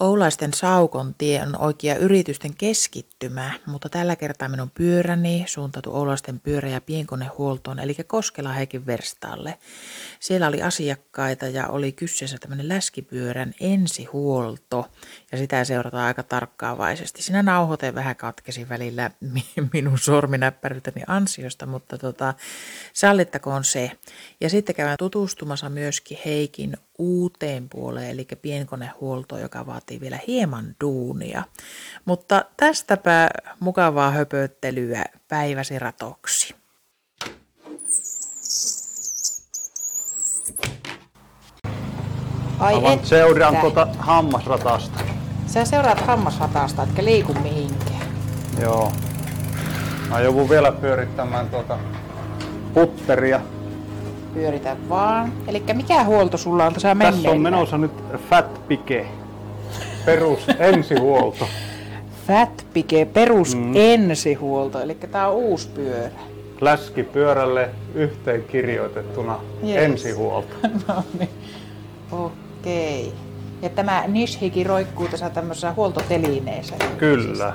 Oulaisten Saukontie on oikea yritysten keskittymä, mutta tällä kertaa minun pyöräni suuntautui Oulaisten pyörä- ja pienkonehuoltoon, eli Koskela-Heikin verstaalle. Siellä oli asiakkaita ja oli kyseessä tämmöinen läskipyörän ensihuolto, ja sitä seurataan aika tarkkaavaisesti. Siinä nauhoite vähän katkesi välillä minun sorminäppäryteni ansiosta, mutta sallittakoon se. Ja sitten käydään tutustumassa myöskin Heikin uuteen puoleen, eli pienkonehuoltoon, joka vaatii vielä hieman duunia. Mutta tästäpä mukavaa höpöttelyä päiväsi ratoksi. Seuraan tuota hammasratasta. Sä seuraat hammasratasta, etkä liiku mihinkään. Joo. Mä joudun vielä pyörittämään putteria. Pyöritä vaan. Elikkä mikä huolto sulla on tässä menneillä? Tässä on menossa nyt fatbike. Perus ensihuolto. Fatbike, perus ensihuolto. Elikkä tää on uusi pyörä. Läskipyörälle yhteen kirjoitettuna ensihuolto. No niin. Okei. Ja tämä Nishiki roikkuu tässä tämmöisessä huoltotelineessä. Kyllä.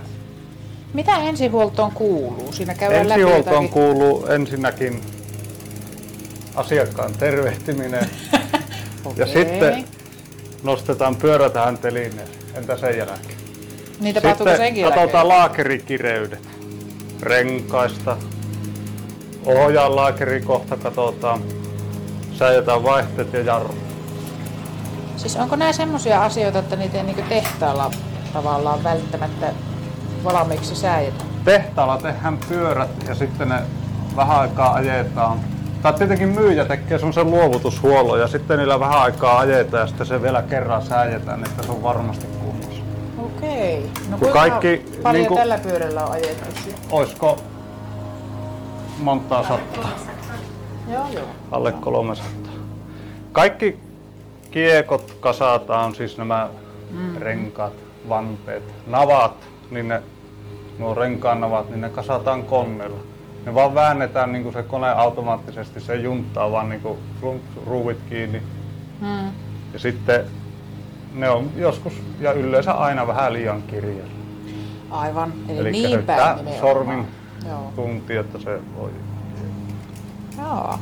Mitä ensihuoltoon kuuluu? Siinä käydään läpi jotakin. Ensihuoltoon kuuluu ensinnäkin asiakkaan tervehtiminen. Ja sitten nostetaan pyörä tähän telineeseen. Entä sen jälkeen? Niin tapahtuuko senkin jälkeen? Sitten katsotaan laakerikireydet renkaista. Ohjaan laakerikohta katsotaan. Säijätään vaihteet ja jarru. Siis onko nämä semmoisia asioita, että niitä ei niinku tehtaalla tavallaan välttämättä valmiiksi säijätä? Tehtaalla tehdään pyörät ja sitten ne vähän aikaa ajetaan. Tai tietenkin myyjä tekee semmoisen luovutushuollon ja sitten niillä vähän aikaa ajetaan ja sitten se vielä kerran säijätään, että se on varmasti kunnossa. Okei. No kuinka paljon niin tällä pyörällä on ajettu? Oisko montaa sattaa? Joo. Alle 300. Kaikki kiekot kasataan, siis nämä renkaat, vanteet, navat, niin nuo renkaan navat, niin ne kasataan koneella. Ne vaan väännetään niin kuin se kone automaattisesti, se junttaa vaan niin kuin ruuvit kiinni. Ja sitten ne on joskus ja yleensä aina vähän liian kirjalla. Aivan, eli niin päin nimenomaan. Sormin tunti, että se voi. Joo.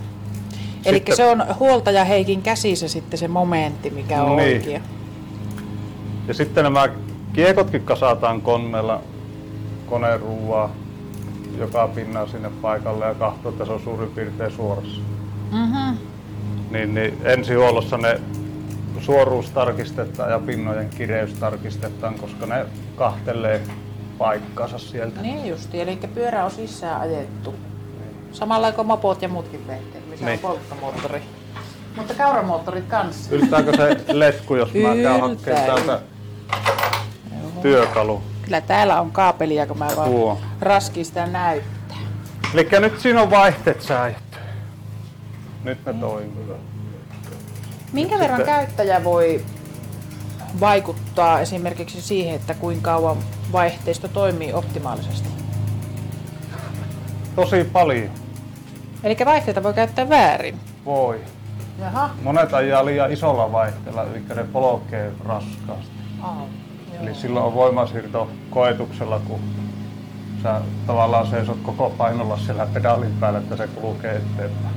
Eli se on huoltaja Heikin käsissä sitten se momentti, mikä on oikea. Ja sitten nämä kiekotkin kasataan koneella, koneen ruuvaa, joka pinnaa sinne paikalle ja katsoo, että se on suurin piirtein suorassa. Mm-hmm. Niin ensihuollossa ne suoruus tarkistetaan ja pinnojen kireys tarkistetaan, koska ne kahtelee paikkaansa sieltä. Niin justi, eli pyörä on sisään ajettu. Samalla kuin mopot ja muutkin vehteet, missä on polttomoottori. Mutta kauramoottorit kanssa. Yltääkö se letku, jos mä käyn hakkeen täältä työkalu? Kyllä täällä on kaapelia, kun mä vaan raskin sitä näyttää. Elikkä nyt siinä on vaihteet säijätty. Nyt ne toimii. Minkä verran sitten käyttäjä voi vaikuttaa esimerkiksi siihen, että kuinka kauan vaihteisto toimii optimaalisesti? Tosi paljon. Elikkä vaihteita voi käyttää väärin? Voi. Jaha. Monet ajaa liian isolla vaihteella, eli ne polkee raskaasti. Aha. Eli silloin on voimansiirto koetuksella, kun sä tavallaan seisot koko painolla siellä pedaalin päällä, että se kulkee eteenpäin.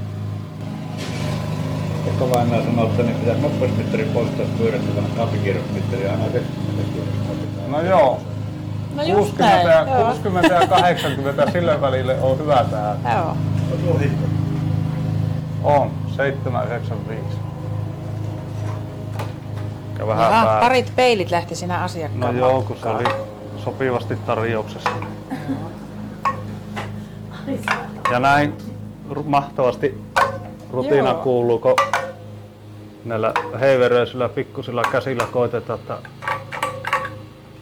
Kokovainaa sanoo, että niin pitäisi nopeusmittari poistaa pyörästä, vaan kaapikierromittari aina tekee. No joo. No 60 ja 80 sillä välille on hyvä tähän. Joo. On 795. Jaha, parit peilit lähti sinä asiakkaan matkaan. Joo, kun se oli sopivasti tarjouksessa. Ja näin mahtavasti rutiina kuuluu, kun näillä heiveröisillä pikkusilla käsillä koitetaan, että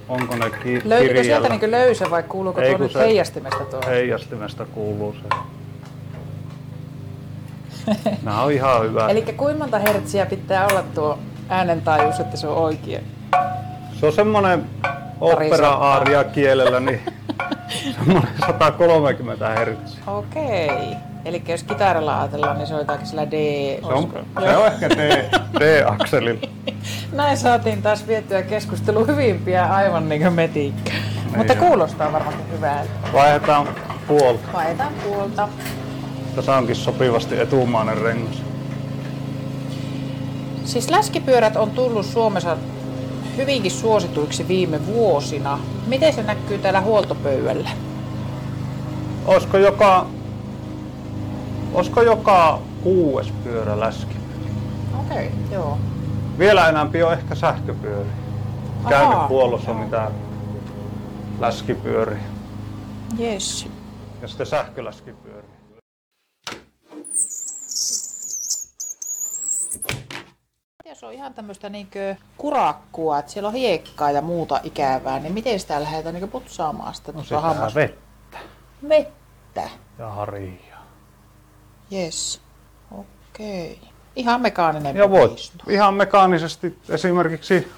onko ne kirjalla. Löytyykö sieltä niin löysä vai kuuluuko tuo nyt heijastimesta tuo? Heijastimesta kuuluu se. Nämä on ihan hyvä. Elikkä kuinka monta hertsiä pitää olla tuo äänentaajuus, että se on oikea? Se on semmoinen opera-aaria kielellä, niin semmoinen 130 hertsiä. Okei. Elikkä jos kitaralla ajatellaan, niin soitaakin sillä Se on ehkä D-akselilla. Näin saatiin taas viettyä keskustelua hyvin pian aivan niin kuin metikkä. Niin. Mutta kuulostaa varmasti hyvältä. Vaihdetaan puolta. Tässä onkin sopivasti etumainen rengas. Siis läskipyörät on tullut Suomessa hyvinkin suosituiksi viime vuosina. Miten se näkyy täällä huoltopöydällä? Olisiko joka 6. pyörä läskipyörä? Okei, joo. Vielä enämpi on ehkä sähköpyöri. Käynnepuollossa on mitään läskipyöriä. Yes. Ja sitten sähköläskipyöriä. Se on ihan tämmöistä niinkö kurakkua, että siellä on hiekkaa ja muuta ikävää, niin miten sitä lähdetään niinkö putsaamaan sitä? No sitä vettä. Vettä? Ja harjaa. Jes, okei. Okay. Ihan mekaaninen puhdistu. Ihan mekaanisesti esimerkiksi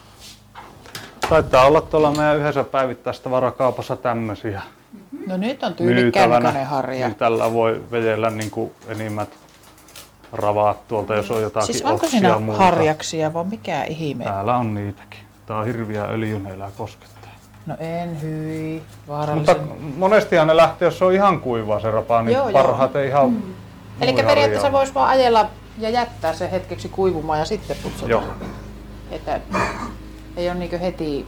taitaa olla tuolla meidän yhdessä päivittäistavarakaupassa tämmöisiä. Mm-hmm. No nyt on tyyli känkönen harja. Niin tällä voi vedellä niinku enimmät ravaat tuolta, jos on jotakin oksia muuta. Siis onko siinä harjaksia vai mikä ihme? Täällä on niitäkin. Tää on hirviä öljyneilää koskettaa. No en hyi. Vaarallisen. Mutta monestihan ne lähtee, jos on ihan kuivaa se rapa, niin parhaiten ihan elikkä periaatteessa vois vaan ajella ja jättää se hetkeksi kuivumaan ja sitten putsata. Joo. Että ei oo niinkö heti.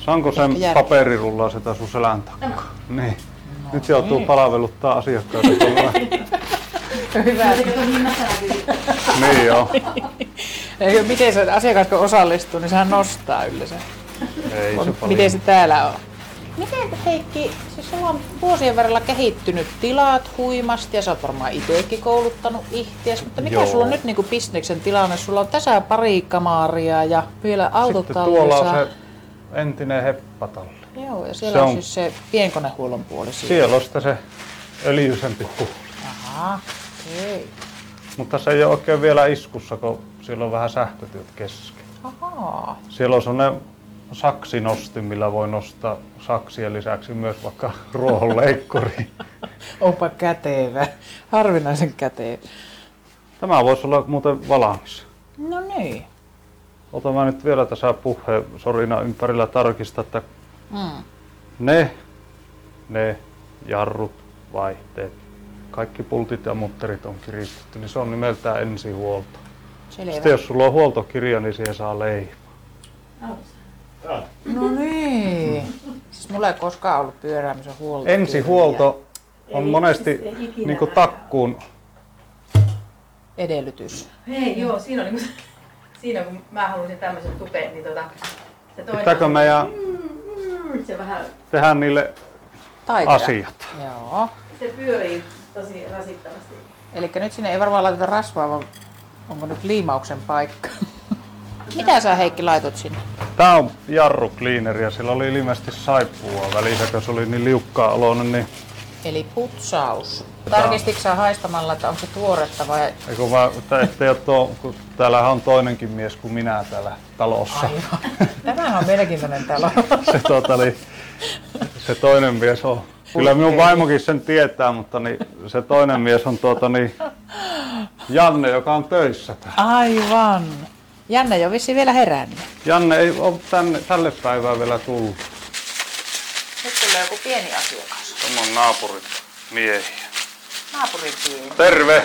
Saanko sen paperirullaa sitä sun selän takaa? No. Niin. No, nyt joutuu palveluttaa asiakkaita. Hyvä. Niin joo. Eikö, miten se asiakas kun osallistuu, niin sehän nostaa yleensä. Ei se paljon. Miten se täällä on? Miten Heikki, siis sulla on vuosien varrella kehittynyt tilat huimasti ja sä oot varmaan itsekin kouluttanut ihtiäs, mutta mikä sulla on nyt niinku bisneksen tilanne? Sulla on tässä pari kamaaria ja vielä autotalli. Sitten tuolla on se entinen heppatalli. Joo, ja siellä on siis se pienkonehuollon puoli. Siellä on sitä se öljyisen pikku. Aha. Ei. Mutta se ei ole oikein vielä iskussa, kun siellä on vähän sähkötyöt kesken. Ahaa. Siellä on sellainen saksinosti, millä voi nostaa saksien lisäksi myös vaikka ruohonleikkuriin. Onpa kätevä. Harvinaisen kätevä. Tämä voisi olla muuten valmis. No niin. Otan mä nyt vielä tässä puheen sorina ympärillä tarkistaa, että ne jarrut, vaihteet. Kaikki pultit ja mutterit on kiristetty, niin se on nimeltään ensihuolto. Selvä. Sitten jos sulla on huoltokirja, niin siihen saa leima. No niin. Siis mulla ei koskaan ollut pyöräämisen huoltokirja. Ensihuolto on monesti niinku takkuun edellytys. Hei joo, siinä on niinku, siinä kun mä halusin tämmöiset tupeet, niin se toinen. Pitääkö meidän se vähän tehdä niille taikera asiat? Joo. Se pyörii tosi rasittavasti. Elikkä nyt sinne ei varmaan laiteta rasvaa, vaan onko nyt liimauksen paikka? Mitä sä Heikki laitot sinne? Tää on jarrukliineri ja sillä oli ilmeisesti saippua välissä, kun se oli niin liukkaan oloinen. Niin. Eli putsaus. Tarkistitko sä haistamalla, että onko se tuoretta vai? Eikö mä, ettei ole, kun täällähän on toinenkin mies kuin minä täällä talossa. Aivan. Tämähän on mielenkiintoinen talo. Se toinen mies on. Kyllä minun vaimokin sen tietää, mutta niin se toinen mies on Janne, joka on töissä täällä. Aivan. Janne ei ole vissiin vielä herännyt. Janne ei ole tälle päivään vielä tullut. Nyt tulee joku pieni asiakas. Tämä on naapurit miehiä. Naapurit miehiä. Terve.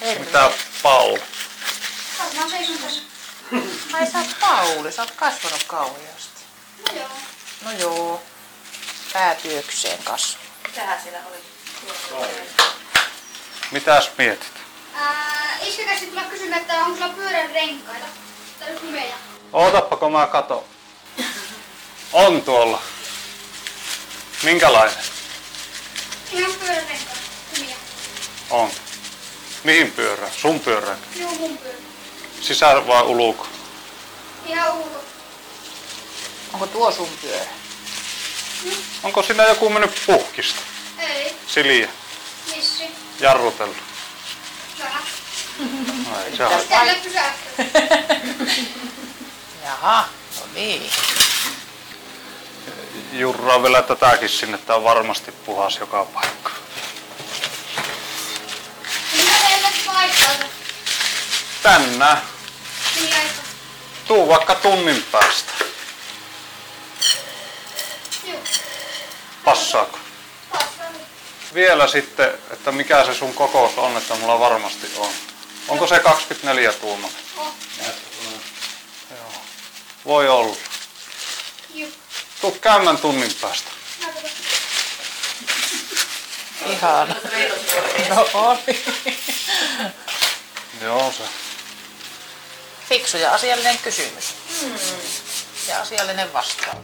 Terve. Mitä Pauli? Mä seison tässä. Ai sä oot Pauli, sä oot kasvanut kauheasti. No joo. Päätyökseen kasvu. Mitähän siellä oli? Mitäs mietit? Iskäkäs sit mä kysyn, että onko sulla pyörän renkaita? Täällä on nimeä. Ootappa, kun mä katon. On tuolla. Minkälainen? Ihan pyörän renkaita. Hymiä. On. Mihin pyörään? Sun pyörään? Joo, mun pyörään. Sisään vai ulko? Ihan ulko. Onko tuo sun pyörä? Onko sinä joku mennyt puhkista? Ei. Siliä? Missi. Jarrutellut? Vähän. Ai se on. Täällä pysähtyy. Jaha, no niin. Jurraa vielä tätäkin sinne, tää on varmasti puhas joka paikka. tänään. Mihin aika? Tuu vaikka tunnin päästä. Joo. Passaako? Passaa. Vielä sitten, että mikä se sun kokous on, että mulla varmasti on. Onko se 24 tuuma? On. Joo. Voi olla. Joo. Tuu käymään tunnin päästä. Ihan. No oli. Joo se. Fiksu ja asiallinen kysymys. Ja asiallinen vastaus.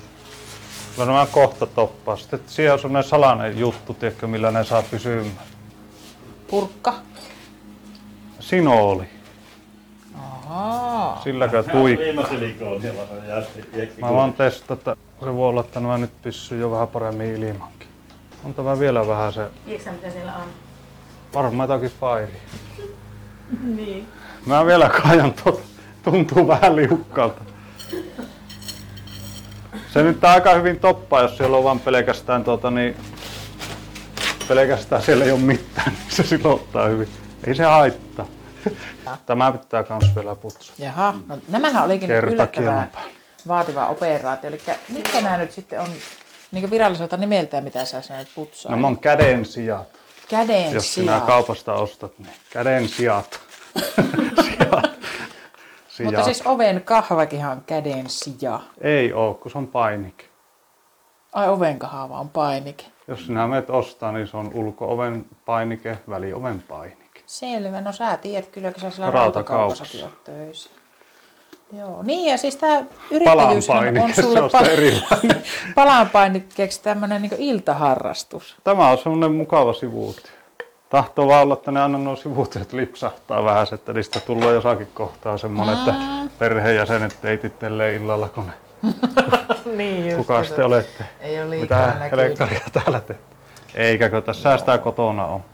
No nämä kohta toppaa. Sitten siellä on sellainen salainen juttu, tiedätkö, millä ne saa pysymään. Purkka? Sinooli. Ahaa. Silläkään tuikkaa. Mä vaan testin, että se voi olla, että nämä nyt pysyy jo vähän paremmin ilmankin. On tämä vielä vähän se... Tiedätkö mitä siellä on? Varmaan jotakin failia. Niin. Mä vielä kaajan tuota. Tuntuu vähän liukkalta. Se nyt aika hyvin toppaa, jos siellä on vaan pelkästään siellä ei oo mitään, niin se silottaa hyvin. Ei se haittaa. Tämä pitää kans vielä putsaa. Jaha, no nämähän olikin yllättävää vaativa operaatio. Elikkä mitkä nää nyt sitten on niinku viralliselta nimeltään, mitä sä näet putsaa? Nämä on kädensijat. Kädensijat. Jos sinä kaupasta ostat, niin kädensijat. Sija. Mutta siis oven kahvakinhan käden sija. Ei oo, kun se on painike. Ai oven kahva on painike. Jos sinä menet ostaa, niin se on ulko-oven painike, välioven painike. Selvä, no sä tiedät kyllä, kun sä siellä rautakaupassakin oot töissä. Joo, niin ja siis tää yrittäjyyshän on sulle palanpainikkeeksi tämmönen niinku iltaharrastus. Tämä on semmonen mukava sivuutio. Tahtoo vaan olla, että ne aina nuo sivuutiset lipsahtaa vähän, että niistä tulee jossakin kohtaa semmoinen, että perheenjäsenet teitit tälleen illalla, kun ne... Niin kuka te olette? Ei ole liikaa näkyy. Mitä elekkaria täällä teet? Eikäkö, tässä säästää kotona on.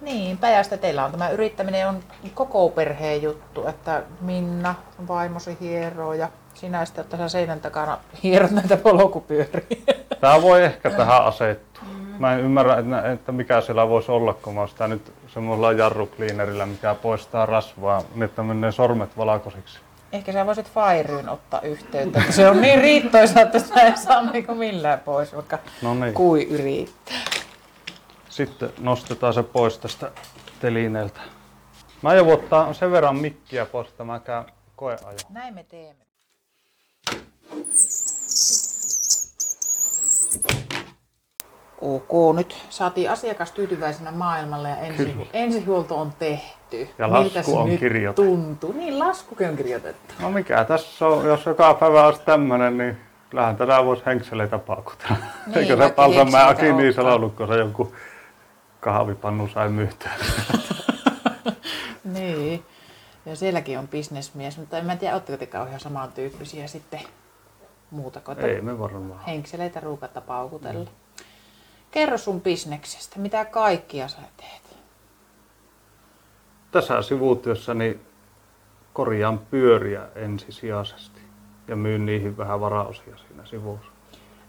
Niinpä, ja sitten teillä on tämä yrittäminen on koko perheen juttu, että Minna on vaimosi hieroo ja sinä sitten oot tässä seinän takana hierot näitä polkupyöriä. Tää voi ehkä tähän asettua. Mä en ymmärrä, että mikä siellä voisi olla, kun mä oon sitä nyt semmoisella jarrukliinerillä, mikä poistaa rasvaa, että menee sormet valakosiksi. Ehkä sä voisit Fairyyn ottaa yhteyttä, se on niin riittoisa, että sitä ei saa niinku millään pois, vaikka kui yrittää. Sitten nostetaan se pois tästä telineeltä. Mä joudun ottaa sen verran mikkiä pois, että mä käyn koeajoon. Näin me teemme. Ok, nyt saatiin asiakas tyytyväisenä maailmalle ja ensihuolto on tehty. Ja lasku on kirjoitettu. Tuntuu? Niin, laskukin on kirjoitettu. No mikä tässä on, jos joka päivä olisi tämmöinen, niin kyllähän tänään voisi henkseleitä paukutella. Niin, eikö se Palsamäenkin niin salannut, kun se joku kahvipannu sai myytää. Niin, ja sielläkin on bisnesmies, mutta en tiedä, ootteko te kauhean samantyyppisiä sitten muuta kotoa? Ei me varmaan. Henkseleitä ruukatta paukutella. Mm. Kerro sun bisneksestä, mitä kaikkia sä teet? Tässä sivutyössäni korjaan pyöriä ensisijaisesti ja myyn niihin vähän varaosia siinä sivussa.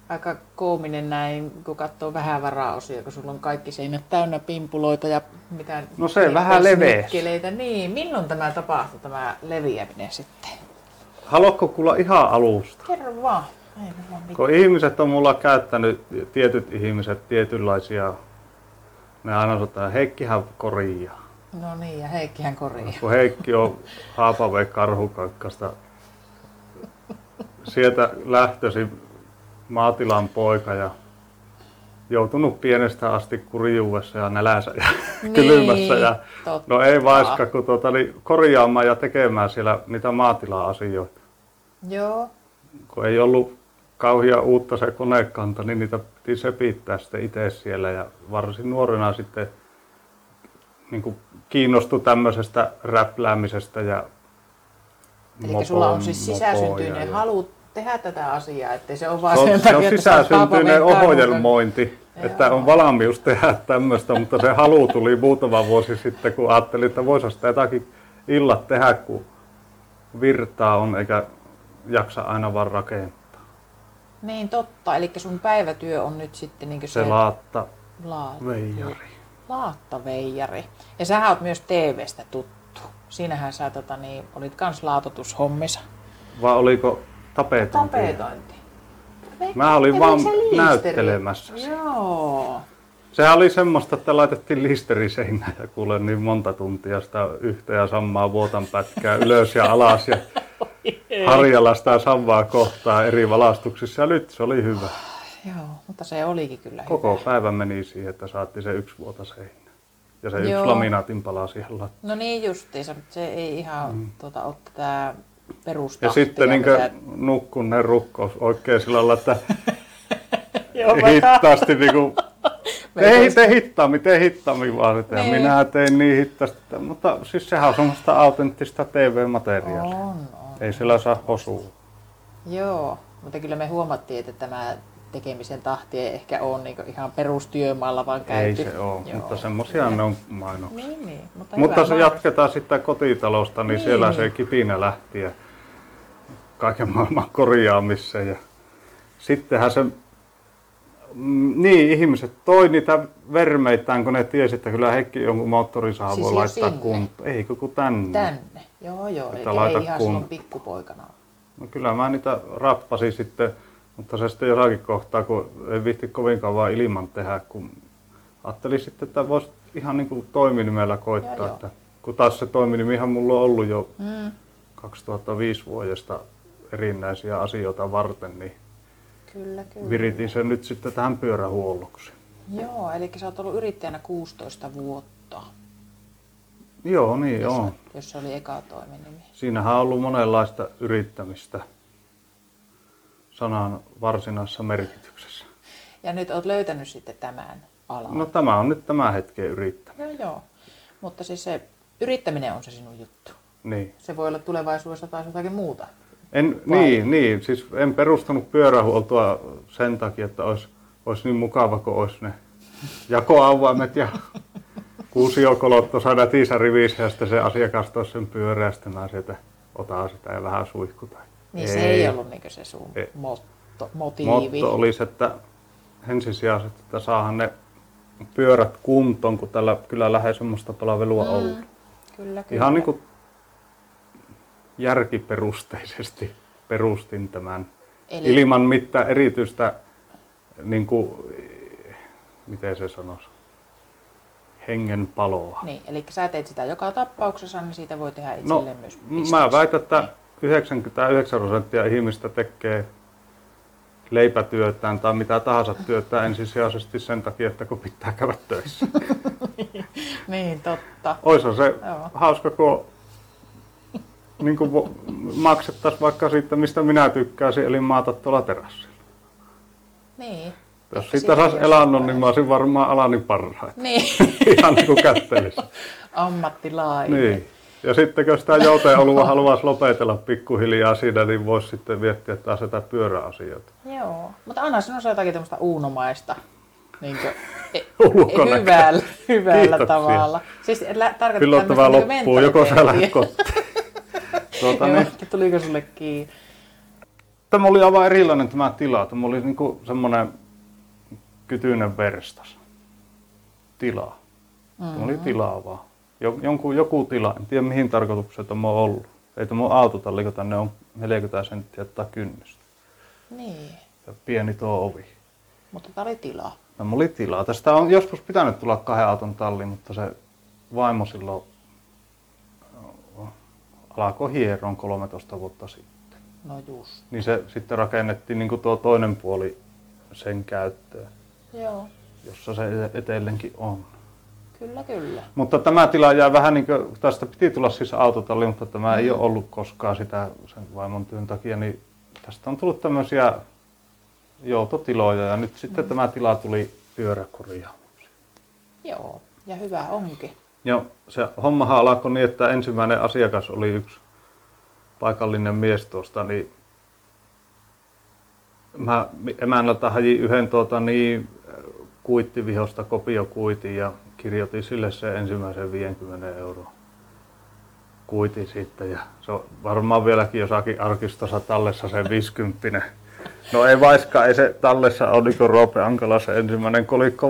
Aika koominen näin, kun katsoo vähän varaosia, kun sulla on kaikki seinät täynnä pimpuloita ja mitä... No se vähän leveä. Niin, milloin tämä tapahtuu, tämä leviäminen sitten? Haluatko kuulla ihan alusta? Kerro vaan. Kun ihmiset on mulla käyttänyt, tietyt ihmiset, tietynlaisia, ne aina sanotaan, Heikkihän korjaa. No niin, ja Heikkihän korjaa. Kun Heikki on Haapaveen karhukakkasta, sieltä lähtösi maatilan poika ja joutunut pienestä asti kurjuudessa ja nälänsä ja niin, kylmässä. Ja, no ei vaiska, kun niin korjaamaan ja tekemään siellä niitä maatila-asioita. Joo. Kun ei ollut kauhia uutta se konekanta, niin niitä piti sepittää sitten itse siellä ja varsin nuorena sitten niin kiinnostui tämmöisestä räpläämisestä ja mopoon. Eli sulla on siis sisäsyntyinen halu tehdä tätä asiaa, ettei se ole vaan sen takia, että se on sisäsyntyinen ohjelmointi, että on valmius tehdä tämmöistä, mutta se halu tuli muutama vuosi sitten, kun ajattelin, että voisi sitä jotakin illat tehdä, kun virtaa on eikä jaksa aina vaan rakentaa. Niin totta, eli sun päivätyö on nyt sitten niin se laattaveijari. Ja sähän oot myös TV:stä tuttu. siinähän sä olit kans laatotushommissa. Vai oliko tapetointi? Tapetointi. Mä olin vaan näyttelemässä. Joo. Sehän oli semmoista, että laitettiin listeri seinään ja kuule niin monta tuntia sitä yhtä ja samaa vuotan pätkää ylös ja alas ja harjalla sitä samaa kohtaa eri valaistuksissa ja nyt se oli hyvä. Joo, mutta se olikin kyllä hyvä. Koko päivä meni siihen, että saatiin se yksi vuota seinä ja se yksi laminaatin palaa siihen lattiaan. No niin justiinsa, mutta se ei ihan ole tätä perustahtia. Ja sitten niin mitä... nukkun ne rukkous oikein sillä lailla, että hittaasti niinku... Te hittaammin vaan sitä. Niin. Minä tein niin hittaasti. Mutta siis sehän on semmoista autenttista TV-materiaalia. On. Ei sillä saa osua. Joo, mutta kyllä me huomattiin, että tämä tekemisen tahti ei ehkä ole niin ihan perustyömaalla vaan käyty. Ei se ole, joo, mutta semmoisia ne on mainoksia. Niin. Mutta se jatketaan sitten kotitalosta, niin siellä se kipinä lähti ja kaiken maailman korjaamissa. Ja sittenhän se... Niin, ihmiset toi niitä vermeitään, kun ne tiesi, että kyllä Heikki jonkun moottorisahan siis voi laittaa kuntoon. Eikö kun tänne? Tänne, joo, ei ihan silloin pikkupoikana. No kyllä mä niitä rappasin sitten, mutta se sitten jossakin kohtaa, kun ei viihti kovinkaan vaan ilman tehdä, kun ajattelin sitten, että voisi ihan niin kuin toiminimellä koittaa. Joo. Että, kun taas se toiminimihan mulla on ollut jo 2005 vuodesta erinäisiä asioita varten, niin Kyllä. Viritin sen nyt sitten tähän pyörähuolloksi. Joo, eli sä oot ollut yrittäjänä 16 vuotta. Joo, niin joo. Jos se oli eka toiminimi. Siinähän on ollut monenlaista yrittämistä sanan varsinaisessa merkityksessä. Ja nyt oot löytänyt sitten tämän alan. No tämä on nyt tämän hetken yrittäminen. Joo. Mutta siis se yrittäminen on se sinun juttu. Niin. Se voi olla tulevaisuudessa taas jotakin muuta. Siis en perustanut pyörähuoltoa sen takia, että olisi niin mukava, kun olisi ne jakoavaimet ja kuusiokolot tuossa nätissä rivissä ja sitten se asiakas toisi sen pyörää ja sitten mä sieltä otan sitä ja vähän suihkutan. Niin se ei ollut niinkö se sun motiivi? Motto olisi, että ensisijaisesti, että saahan ne pyörät kuntoon, kun tällä kyllä lähes semmoista palvelua ollut. Kyllä. Ihan niin kuin järkiperusteisesti perustin tämän. Eli... ilman mitään erityistä, niin kuin, miten se sanoisi, hengenpaloa. Niin, eli sä teet sitä joka tapauksessa, niin siitä voi tehdä itselleen myös bisnes. Mä väitän, että 99% ihmistä tekee leipätyötään tai mitä tahansa työtään ensisijaisesti sen takia, että kun pitää käydä töissä. Niin, totta. Oishan se hauska, kun niin kuin maksettaisiin vaikka siitä, mistä minä tykkäisin, eli maata tuolla terassilla. Niin. Jos siitä saisi elannon, niin mä olisin varmaan alani parhaita. Niin. Ihan niin kuin kättelissä. Ammattilainen. Niin. Ja sitten, kun sitä jouteolua haluaisi lopetella pikkuhiljaa siinä, niin voisi sitten miettiä taas sitä pyöräasioita. Joo. Mutta anna sinussa jotakin tämmöistä uunomaista. Niin kuin, hyvällä tavalla. Siis tarkoittaa tämmöistä niin mentaliteettiä. Joko sä lähdet kotiin. Tuliko sulle kiinni? Tämä oli aivan erilainen tämä tila. Tämä oli niin kuin semmoinen kytyinen verstas. Tila. Tämä oli tilaa vaan. Joku tila. En tiedä mihin tarkoitukseen tämä on ollut. Ei tämä autotalli, kun tänne on 40 senttiä tai kynnystä. Niin. Ja pieni tuo ovi. Mutta tämä oli tila. Tämä oli tilaa. Tästä on joskus pitänyt tulla 2 auton talli, mutta se vaimo silloin alkoi hieroon 13 vuotta sitten. No just. Niin se sitten rakennettiin niin kuin tuo toinen puoli sen käyttöön. Joo. Jossa se etellenkin on. Kyllä. Mutta tämä tila jää vähän niin kuin, tästä piti tulla siis autotalli, mutta tämä ei ole ollut koskaan sitä sen vaimon työn takia, niin tästä on tullut tämmöisiä joutotiloja ja nyt sitten tämä tila tuli pyöräkorjaamoksi. Joo, ja hyvä onkin. Joo, se hommahan alkoi niin, että ensimmäinen asiakas oli yksi paikallinen mies tuosta, niin mä emännältä hajin yhden kuittivihosta kopiokuitin ja kirjoitin sille sen ensimmäisen 50 € kuitin sitten ja se on varmaan vieläkin jossakin arkistossa tallessa se 50. No ei vaiskaan, ei se tallessa ole niin kuin Roope Ankala se ensimmäinen kolikko,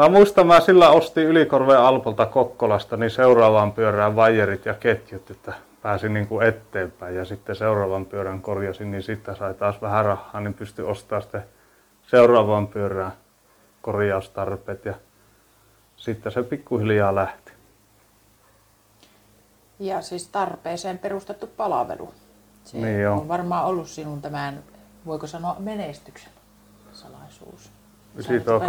Mä muistan, mä sillä ostin Ylikorven Alpolta Kokkolasta, niin seuraavaan pyörään vaijerit ja ketjut, että pääsin niin kuin eteenpäin. Ja sitten seuraavan pyörän korjasin, niin siitä sai taas vähän rahaa, niin pystyi ostamaan sitten seuraavaan pyörään korjaustarpeet. Ja sitten se pikkuhiljaa lähti. Ja siis tarpeeseen perustettu palvelu. Se niin on varmaan ollut sinun tämän, voiko sanoa, menestyksen salaisuus. Siitä on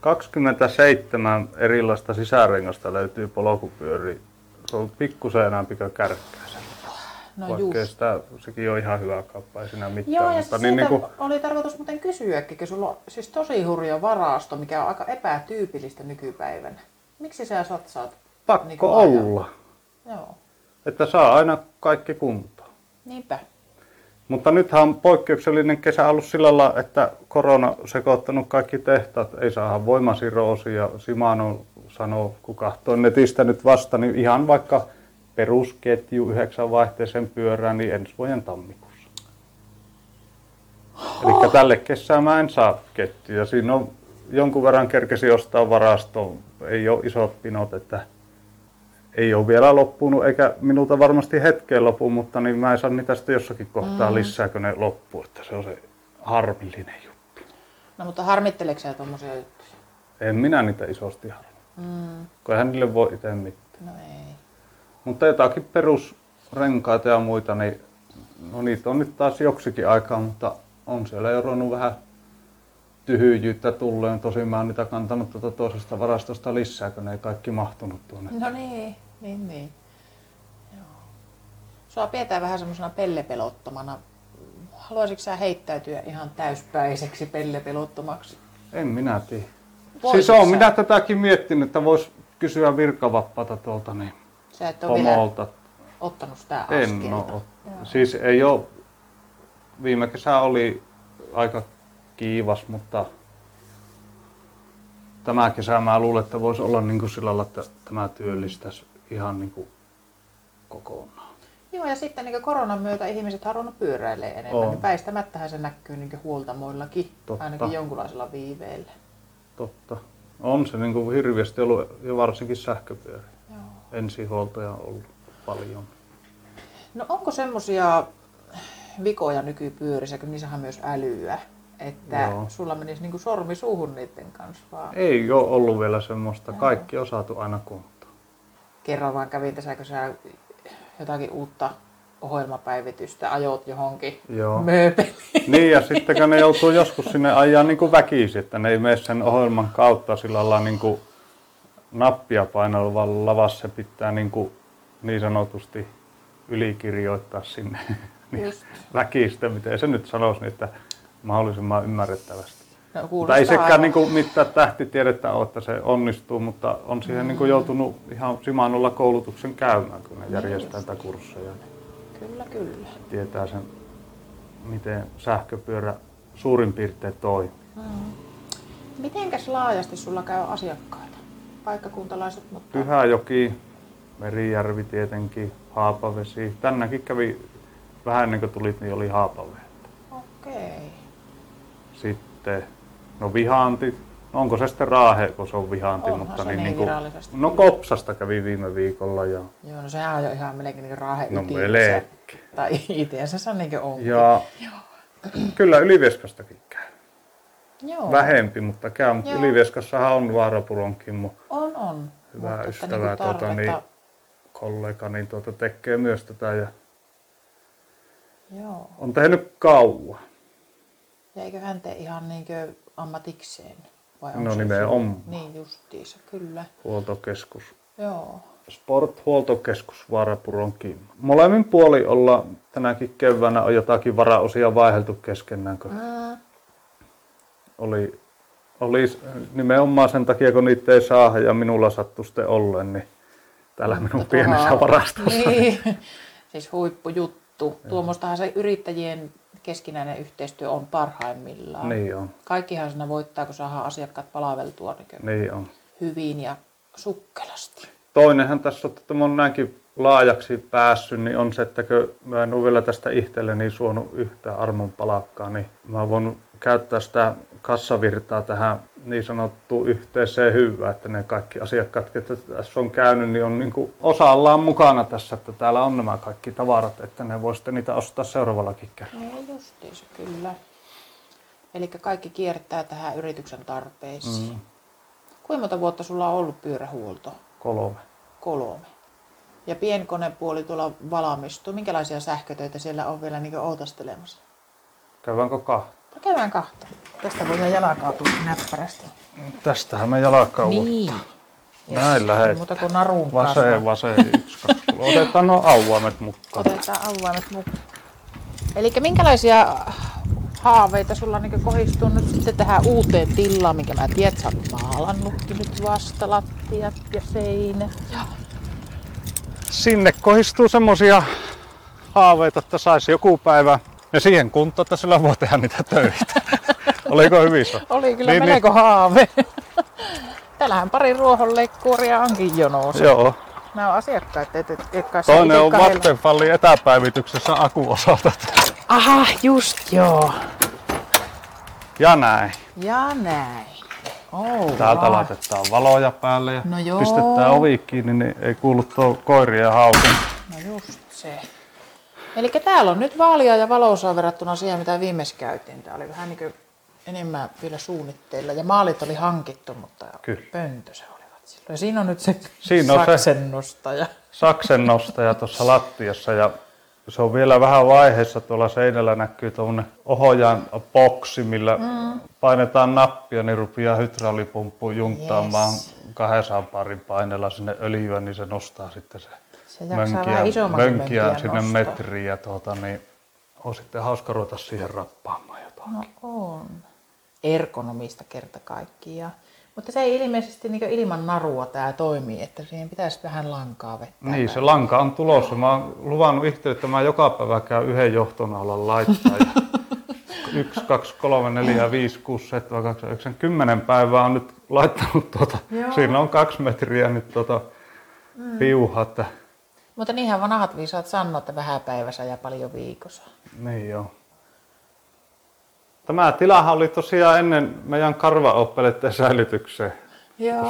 27 erilaista sisärengasta löytyy polkupyöri. Se on pikkusen enäämpi kuin kärkkäisen. No vaikkei sitä, sekin on ihan hyvä kauppa, ei siinä mitään. Joo, ja mutta niin niinku oli tarkoitus muuten kysyäkin, kun sulla on siis tosi hurja varasto, mikä on aika epätyypillistä nykypäivänä. Miksi sä satsaat? Pakko niin olla. Joo. Että saa aina kaikki kuntoon. Niinpä. Mutta nythän on poikkeuksellinen kesä ollut sillä lailla, että korona sekoittanut kaikki tehtaat. Ei saada voimasiroosia. Shimano sanoo, kun katsoo netistä nyt vasta, niin ihan vaikka perusketju 9-vaihteisen pyörään, niin ensi vuoden tammikuussa. Oh. Eli tälle kesään mä en saa ketjuja. Siinä on jonkun verran kerkesi ostaa varastoon. Ei ole isot pinot, että ei ole vielä loppunut, eikä minulta varmasti hetkeen lopu, mutta niin mä en saa niitä sitten jossakin kohtaa lisää, kun ne loppuu, että se on se harmillinen juttu. No mutta harmitteleeko sä tommosia juttuja? En minä niitä isosti harmi, kun eihän niille voi itse mitään. No ei. Mutta jotakin perusrenkaita ja muita, niin no niitä on nyt taas joksikin aikaa, mutta on siellä jo ruvennut vähän tyhjyyttä tulleen. Tosin mä oon niitä kantanut tuota toisesta varastosta lisää, kun ne ei kaikki mahtunut tuonne. No niin. Joo. Sua pidetään vähän semmosena pellepelottomana. Haluaisitko sä heittäytyä ihan täyspäiseksi pellepelottomaksi? En minä tiedä. Siis oon minä tätäkin miettinyt, että vois kysyä virkavapaata tuolta niin sä et ole vielä ottanut sitä askelta. En oo. Siis ei oo. Viime kesä oli aika kiivas, mutta tämä kesä mä luulen, että voisi olla niin kuin sillä lailla, että tämä työllistäisi ihan niin kuin kokonaan. Joo, ja sitten niin koronan myötä ihmiset harvoin pyöräilee enemmän, niin väistämättähän se näkyy niin huoltamoillakin, ainakin jonkunlaisella viiveellä. Totta. On se niin kuin hirveästi ollut, ja varsinkin sähköpyöriä. Ensihuoltoja on ollut paljon. No onko semmoisia vikoja nykypyörissä, kun niissähän myös älyä? Että sulla menisi niin kuin sormi suuhun niiden kanssa vaan. Ei ole ollut vielä semmoista. Kaikki on saatu aina kuntoon. Kerran vaan kävin tässä, kun sä jotakin uutta ohjelmapäivitystä ajot johonkin mööpeliin. Niin ja sitten kun ne joutuu joskus sinne ajaa niin kuin väkisin, että ne ei mene sen ohjelman kautta sillä lailla niin kuin nappia painalla, vaan lavassa se pitää niin sanotusti ylikirjoittaa sinne väkistä, miten se nyt sanoisi, että mahdollisimman ymmärrettävästi. No, tai ei sekään niinku mitään tähtitiedettä ole, että se onnistuu, mutta on siihen niinku joutunut ihan Shimanolla koulutuksen käymään, kun ne järjestää tätä kursseja. Kyllä. Tietää sen, miten sähköpyörä suurin piirtein toimii. Mitenkäs laajasti sulla käy asiakkaita? Paikkakuntalaiset, mutta Pyhäjoki, Merijärvi tietenkin, Haapavesi. Tänäänkin kävi vähän ennen kuin tulit, niin oli Haapavesi. Okei. Sitten, no Vihanti, no onko se sitten Raahe, kun se on Vihanti, onhan mutta niin niinku, no Kopsasta kävi viime viikolla ja joo, no sehän on jo ihan melkein niinku Raahe itiensä, tai itiensä niinkö onkin. Ja kyllä Ylivieskastakin käy. Joo. Vähempi, mutta käy, mutta Ylivieskassahan on Varapuronkin mun hyvä ystävä, niinku kollega, niin tekee myös tätä ja on tehnyt kauan. Ja eikö hän tee ihan niinkö ammatikseen? Vai no nimenomaan. Niin justiinsa, kyllä. Huoltokeskus. Joo. Sporthuoltokeskus Varapuronkin. Molemmin puolin olla tänäkin keväänä on jotakin varaosia vaihdeltu keskenään. Oli nimenomaan sen takia, kun niitä ei saa ja minulla sattui sitten olleen, niin täällä minun pienessä varastossa. Niin. Siis huippujuttu. Tuommoistahan se yrittäjien keskinäinen yhteistyö on parhaimmillaan. Niin on. Kaikkihan siinä voittaa, kun saadaan asiakkaat palveltua niin on hyvin ja sukkelasti. Toinenhan tässä on, että mä oon näinkin laajaksi päässyt, niin on se, että mä en ole vielä tästä itselleni suonut yhtään armon palakkaa, niin mä oon voinut käyttää sitä kassavirtaa tähän niin sanottuun yhteiseen hyvään, että ne kaikki asiakkaat, jotka tässä on käynyt, niin on niin kuin osallaan mukana tässä, että täällä on nämä kaikki tavarat, että ne voi sitten niitä ostaa seuraavallakin kerralla. No justiinsa, kyllä. Eli kaikki kiertää tähän yrityksen tarpeisiin. Mm. Kuinka monta vuotta sulla on ollut pyörähuolto? 3. 3. Ja pienkonepuoli tuolla valmistuu. Minkälaisia sähkötöitä siellä on vielä niin outastelemassa? Käydäänkö kahta? No käydään kahta. Tästä voidaan jalkaa tulla näppärästi. Tästähän me jalkaa uuttaa. Näin lähetään. Mutta kun naruun kanssa. Vaseen, 1, 2. Otetaan nuo auaimet mukaan. Elikkä minkälaisia haaveita sulla niin kohdistuu nyt sitten tähän uuteen tilaan, minkä mä tiedät, sä oot maalannutkin nyt vasta lattiat ja seinät. Sinne kohdistuu semmosia haaveita, että saisi joku päivä ja siihen kuntoon, että sillä voi tehdä niitä töitä. Oliko hyvissä? Oli kyllä, niin, meneekö haave? Täällähän pari ruohonleikkuuria onkin jonossa. Joo. Nämä on asiakkaat, jotka on toinen on Vattenfallin etäpäivityksessä akuosalta. Aha, just joo. Ja näin. Oh, täältä laitetaan valoja päälle ja pistetään ovi kiinni, niin ei kuulu tuo koirien haukin. No just se. Elikkä täällä on nyt vaalia ja valosaa verrattuna siihen, mitä viimeksi käytiin. Tää oli vähän niin enemmän vielä suunnitteilla ja maalit oli hankittu, mutta pöntö se olivat silloin. Ja siinä on nyt se saksennostaja. Saksennostaja tuossa lattiassa ja se on vielä vähän vaiheessa. Tuolla seinällä näkyy tuommoinen ohojan boksi, millä painetaan nappia, niin rupeaa hydraulipumppu junttaamaan kahdestaan parin painella sinne öljyä, niin se nostaa sitten se mönkiä sinne metriin. Ja niin on sitten hauska ruveta siihen rappaamaan jotakin. No on. Ergonomista kerta kaikkiaan. Mutta se ei ilmeisesti niin ilman narua tämä toimii, että siihen pitäisi vähän lankaa vettää. Niin, se lanka on tulossa. Mä oon luvannut itse, että mä joka päivä käyn yhden johtonaulan laittaa. 1, 2, 3, 4, 5, 6, 7, 8, 9, 10 päivää on nyt laittanut tuota. Joo. Siinä on 2 metriä nyt piuhaa. Mutta niinhän vanhat viisaat sanoo, että vähän päivässä ja paljon viikossa. Niin joo. Tämä tilahan oli tosiaan ennen meidän karvaoppeleiden säilytykseen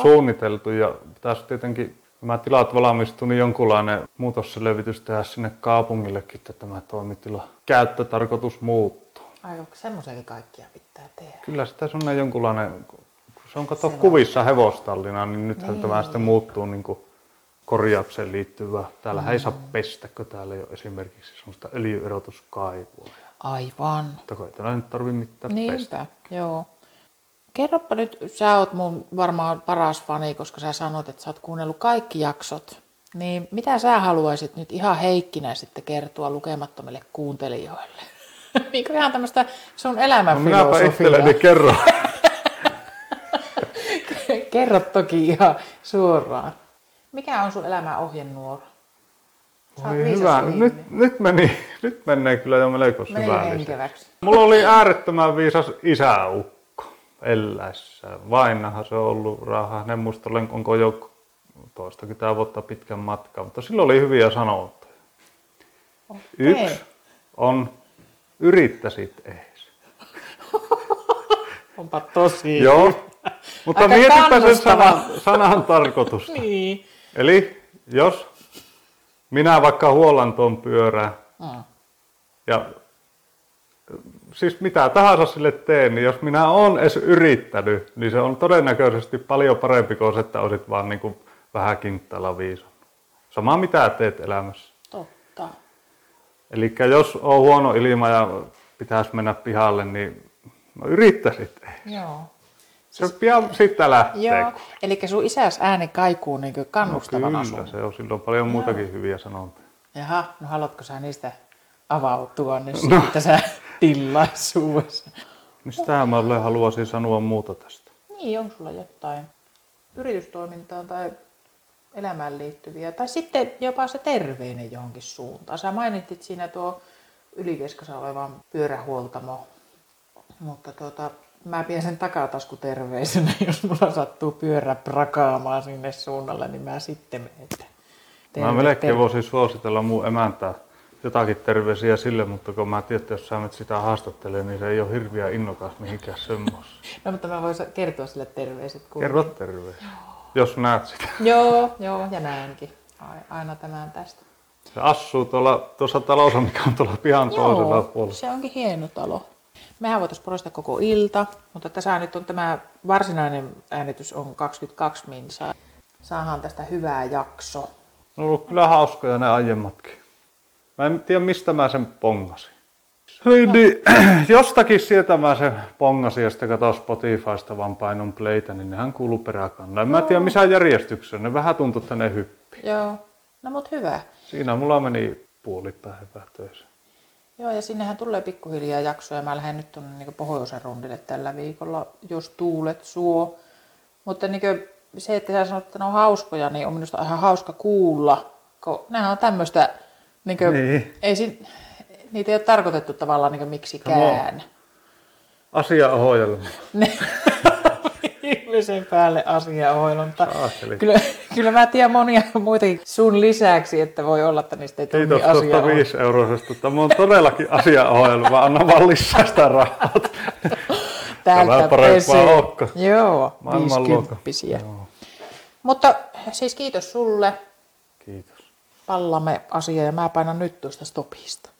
suunniteltu ja tässä tietenkin nämä tilat valmistui, niin jonkunlainen muutosselvitys tehdä sinne kaupungillekin, että tämä toimitila käyttötarkoitus muuttuu. Aivan, semmoisenkin kaikkia pitää tehdä. Kyllä sitä semmoinen jonkunlainen, kun se on kato kuvissa hevostallina, niin nythän tämä sitten muuttuu niin kuin korjaukseen liittyvää. Täällä ei saa pestä, kun täällä ei ole esimerkiksi semmoista öljyerotuskaivua. Aivan. Mutta kai täällä nyt tarvii mitään pestä. Joo. Kerropa nyt, sä oot mun varmaan paras fani, koska sä sanot, että sä oot kuunnellut kaikki jaksot. Niin mitä sä haluaisit nyt ihan Heikkinä sitten kertoa lukemattomille kuuntelijoille? Niin ihan tämmöistä sun elämänfilosofiaa. No minäpä itselleni kerron. Kerro toki ihan suoraan. Mikä on sun elämän ohjenuora? Oi hyvä. Nyt menee kyllä jo melko syvälliseksi. Mulla oli äärettömän viisas isäukko eläessä. Vainahan se on ollut rahaa. En muista, onko jo toistakymmentä vuotta pitkän matkaa, mutta sillä oli hyviä sanontoja. Okay. 1 on yrittäsit ees. Onpa tosi. Joo, mutta mietitään sen sanan tarkoitusta. Niin. Eli jos minä vaikka huollan tuon pyörää ja siis mitä tahansa sille teen, niin jos minä olen edes yrittänyt, niin se on todennäköisesti paljon parempi kuin se, että olisit vaan niin kuin vähän kinttalla viisannut. Sama mitä teet elämässä. Totta. Eli jos on huono ilma ja pitäisi mennä pihalle, niin yrittäisit. Joo. Se pian siitä lähtee. Joo, eli sun isäs ääni kaikuu niin kannustavana kyllä, sun. Se on silloin paljon muutakin hyviä sanontoja. Jaha, no haluatko sä niistä avautua nyt tässä tilaisuudessa? Mistähän mä haluaisin sanoa muuta tästä? Niin, onko sulla jotain yritystoimintaan tai elämään liittyviä? Tai sitten jopa se terveinen johonkin suuntaan. Sä mainitsit siinä tuo Ylivieskassa olevan pyörähuoltamo, mutta mä pidän sen takatasku terveisenä, jos mulla sattuu pyörä prakaamaan sinne suunnalle, niin mä sitten menen. Mä melkein voisin suositella mun emäntää jotakin terveisiä sille, mutta kun mä tiedän, että jos sä menet sitä haastattelemaan, niin se ei ole hirveän innokas mihinkään semmoiseen. No mutta mä voin kertoa sille terveiset. Kerro terveiset, jos näet sitä. Joo, ja näenkin. Aina tämän tästä. Se asuu tuossa talossa, mikä on tuolla pihan toisella puolella. Se onkin hieno talo. Mehän voitaisiin porostaa koko ilta, mutta tässä nyt on tämä varsinainen äänitys on 22 minsaa. Saadaan tästä hyvää jakso. On ollut kyllä hauskoja ne aiemmatkin. Mä en tiedä mistä mä sen pongasin. Niin, jostakin sieltä mä sen pongasin ja sitten katsoin Spotifysta vaan painon playtä, niin nehän kuuluu peräkannalla. En mä tiedä missä järjestyksessä, ne vähän tuntuu, että ne hyppii. Joo, no mut hyvä. Siinä mulla meni puoli päivää töissä. Joo, ja sinnehän tulee pikkuhiljaa jaksoja. Mä lähden nyt tuonne niin pohjoisen rundille tällä viikolla, jos tuulet suo. Mutta niin se, että sä sanot, että ne on hauskoja, niin on minusta ihan hauska kuulla. Nehän on tämmöistä, niin. Niitä ei ole tarkoitettu tavallaan niin miksikään. Asiaohjelma. Ihmisen päälle asiaohjelma. Kyllä mä tiedän monia muitakin sun lisäksi, että voi olla, että niistä ei tule niin asiaohjelma. Kiitos tuosta 5 eurosta. Tämä on todellakin asiaohjelma. Anna vaan lisää sitä rahaa. Tältä pesee. Joo, 50. Mutta siis kiitos sulle. Kiitos. Pallamme asiaa ja mä painan nyt tuosta stopista.